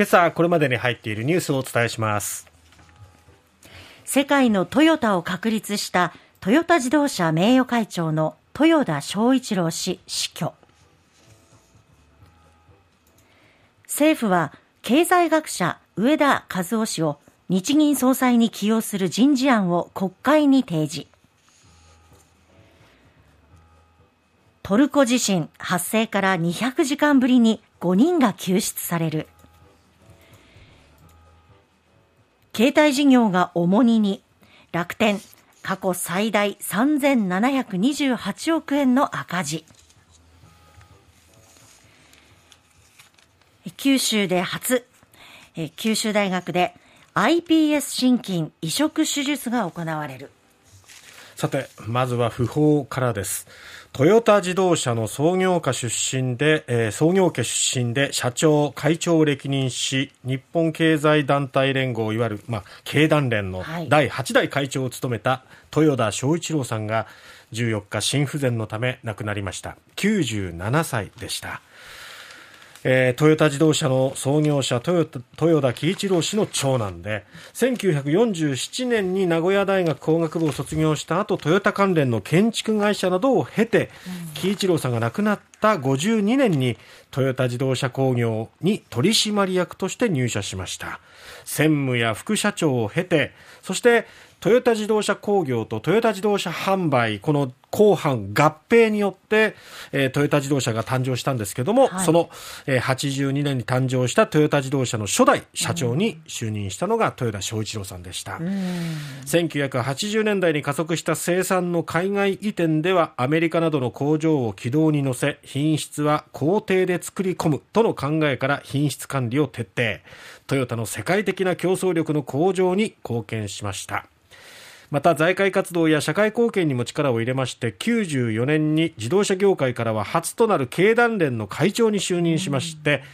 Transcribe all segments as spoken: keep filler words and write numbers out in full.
今朝これまでに入っているニュースをお伝えします。世界のトヨタを確立したトヨタ自動車名誉会長の豊田章一郎氏死去。政府は経済学者植田和男氏を日銀総裁に起用する人事案を国会に提示。トルコ地震発生からにひゃくじかんぶりにごにんが救出される。携帯事業が重荷に、楽天過去最大さんぜんななひゃくにじゅうはちおくえんの赤字。九州で初、九州大学で アイピーエス 心筋移植手術が行われる。さて、まずは訃報からです。トヨタ自動車の創業家出身で、えー、創業家出身で社長会長を歴任し、日本経済団体連合、いわゆる、まあ、経団連のだいはちだい会長を務めた豊田章一郎さんがじゅうよっか心不全のため亡くなりました。きゅうじゅうななさいでした。えー、トヨタ自動車の創業者豊田、豊田喜一郎氏の長男で、せんきゅうひゃくよんじゅうななねんに名古屋大学工学部を卒業した後、トヨタ関連の建築会社などを経て、喜一郎さんが亡くなったごじゅうにねんにトヨタ自動車工業に取締役として入社しました。専務や副社長を経て、そしてトヨタ自動車工業とトヨタ自動車販売、この後半合併によって、えー、トヨタ自動車が誕生したんですけども、はい、その、えー、はちじゅうにねんに誕生したトヨタ自動車の初代社長に就任したのが豊田章一郎さんでした。うん、せんきゅうひゃくはちじゅうねんだいに加速した生産の海外移転では、アメリカなどの工場を軌道に乗せ、品質は工程で作り込むとの考えから品質管理を徹底、トヨタの世界的な競争力の向上に貢献しました。また、財界活動や社会貢献にも力を入れまして、きゅうじゅうよねんに自動車業界からは初となる経団連の会長に就任しまして、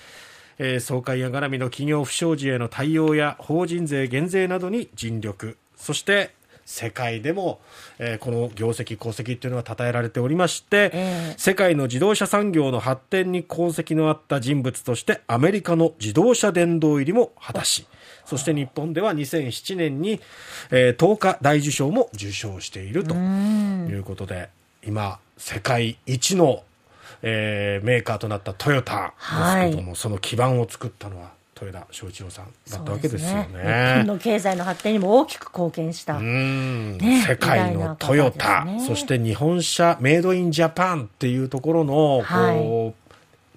うんえー、総会や絡みの企業不祥事への対応や法人税減税などに尽力、そして世界でも、えー、この業績功績というのは称えられておりまして、えー、世界の自動車産業の発展に功績のあった人物としてアメリカの自動車殿堂入りも果たし、そして日本ではにせんななねんに、えー、東華大受賞も受賞しているということで、今世界一の、えー、メーカーとなったトヨタですけども、はい、その基盤を作ったのは豊田章一郎さんだったわけですよ ね, ね日本の経済の発展にも大きく貢献した、うん、ね、世界のトヨタ、ね、そして日本車メイドインジャパンっていうところのこう、は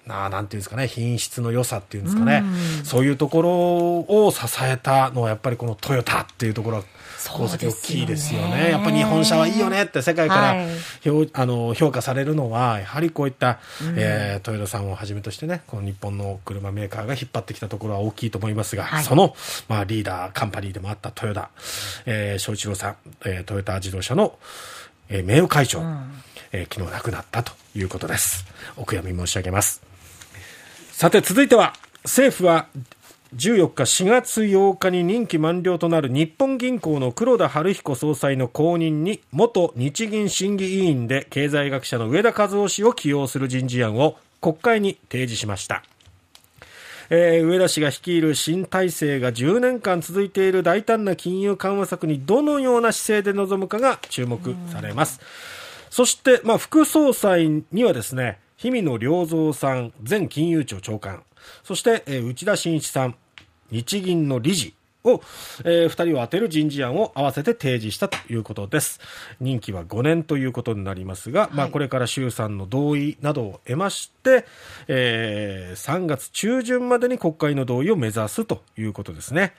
い、な, なんていうんですかね、品質の良さっていうんですかね、うん、そういうところを支えたのはやっぱりこのトヨタっていうところは功績大きいですよ ね, ですよね。やっぱり日本車はいいよねって世界から、はい、あの評価されるのはやはりこういった、うんえー、トヨタさんをはじめとしてね、この日本の車メーカーが引っ張ってきたところは大きいと思いますが、はい、その、まあ、リーダーカンパニーでもあった豊田、えー、章一郎さん、えー、トヨタ自動車の、えー、名誉会長、うんえー、昨日亡くなったということです。お悔やみ申し上げます。さて、続いては、政府はじゅうよっかしがつようかに任期満了となる日本銀行の黒田晴彦総裁の後任に元日銀審議委員で経済学者の植田和男氏を起用する人事案を国会に提示しました。えー、植田氏が率いる新体制がじゅうねんかん続いている大胆な金融緩和策にどのような姿勢で臨むかが注目されます。そして、まあ、副総裁にはですね、氷見野良三さん前金融庁長官、そして、えー、内田眞一さん日銀の理事を、えー、ふたりを充てる人事案を合わせて提示したということです。任期はごねんということになりますが、はい、まあ、これから衆参の同意などを得まして、えー、さんがつちゅうじゅんまでに国会の同意を目指すということですね。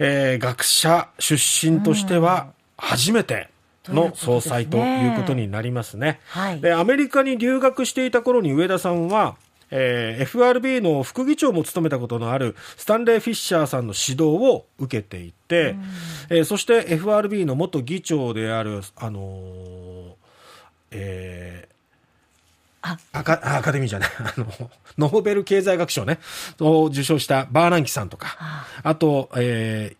えー、学者出身としては初めての総裁ということになりますね。はい、でアメリカに留学していた頃に植田さんは、えー、エフアールビー の副議長も務めたことのあるスタンレー・フィッシャーさんの指導を受けていて、うんえー、そして エフアールビー の元議長である、あのーえーあアカ、アカデミーじゃないあのノーベル経済学賞ねを受賞したバーナンキさんとか、 あ, あと、えー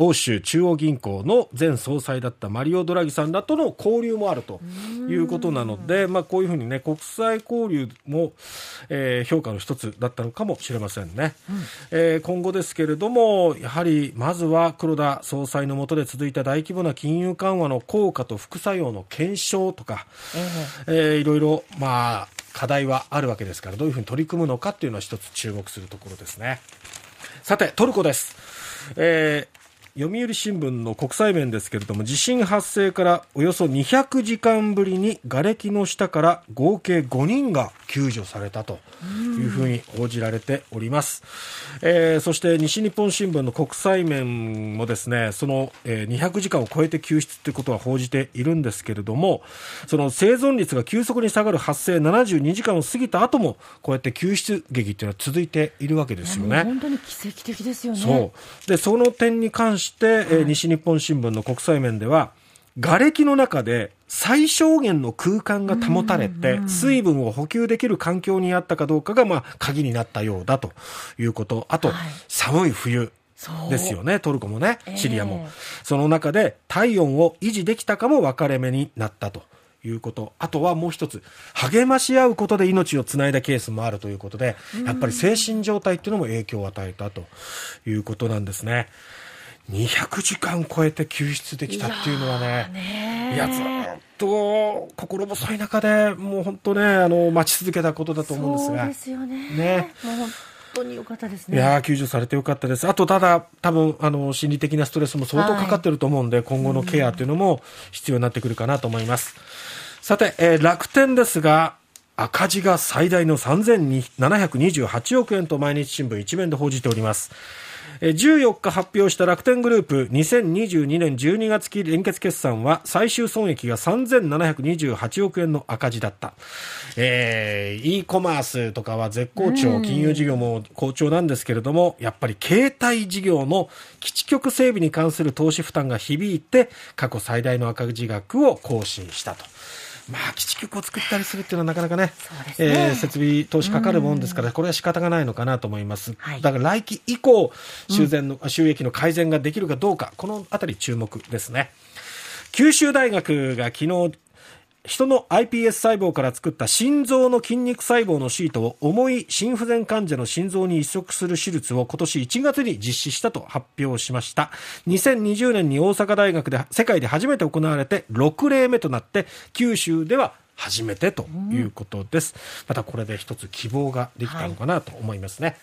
欧州中央銀行の前総裁だったマリオ・ドラギさんらとの交流もあるということなので、まあ、こういうふうに、ね、国際交流も、えー、評価の一つだったのかもしれませんね、うんえー、今後ですけれども、やはりまずは黒田総裁の下で続いた大規模な金融緩和の効果と副作用の検証とか、うんえー、いろいろ、まあ、課題はあるわけですから、どういうふうに取り組むのかというのは一つ注目するところですね。さてトルコです、えー、読売新聞の国際面ですけれども、地震発生からおよそにひゃくじかんぶりにがれきの下から合計ごにんが救助されたというふうに報じられております、えー、そして西日本新聞の国際面もですね、そのにひゃくじかんを超えて救出ということは報じているんですけれども、その生存率が急速に下がる発生ななじゅうにじかんを過ぎた後もこうやって救出劇というのは続いているわけですよね。本当に奇跡的ですよね。 そうで、その点に関して、はい、西日本新聞の国際面では、がれきの中で最小限の空間が保たれて水分を補給できる環境にあったかどうかが、まあ鍵になったようだということ。あと、はい、寒い冬ですよね、トルコもね、シリアも、えー、その中で体温を維持できたかも分かれ目になったということ。あとはもう一つ、励まし合うことで命をつないだケースもあるということで、やっぱり精神状態っていうのも影響を与えたということなんですね。にひゃくじかん超えて救出できたっていうのはね、いやーねー、いやずっと心細い中でもう本当ね、あの待ち続けたことだと思うんですが、そうですよね、ね、もう本当に良かったですね。いや救助されて良かったです。あとただ多分あの心理的なストレスも相当かかってると思うんで、はい、今後のケアというのも必要になってくるかなと思います、うん、さて、えー、楽天ですが、赤字が最大のさんぜんななひゃくにじゅうはちおくえんと毎日新聞一面で報じております。じゅうよっか発表した楽天グループにせんにじゅうにねんじゅうにがつ期連結決算は、最終損益がさんぜんななひゃくにじゅうはちおくえんの赤字だった、えー、e コマースとかは絶好調、金融事業も好調なんですけれども、やっぱり携帯事業の基地局整備に関する投資負担が響いて過去最大の赤字額を更新したと。まあ、基地局を作ったりするっていうのはなかなか ね, ね、えー、設備投資かかるもんですから、これは仕方がないのかなと思います、はい、だから来期以降修繕の、うん、収益の改善ができるかどうか、このあたり注目ですね。九州大学が昨日、人の アイピーエス 細胞から作った心臓の筋肉細胞のシートを重い心不全患者の心臓に移植する手術を今年いちがつに実施したと発表しました。にせんにじゅうねんに大阪大学で世界で初めて行われてろくれいめとなって、九州では初めてということです、うん、またこれで一つ希望ができたのかなと思いますね、はい、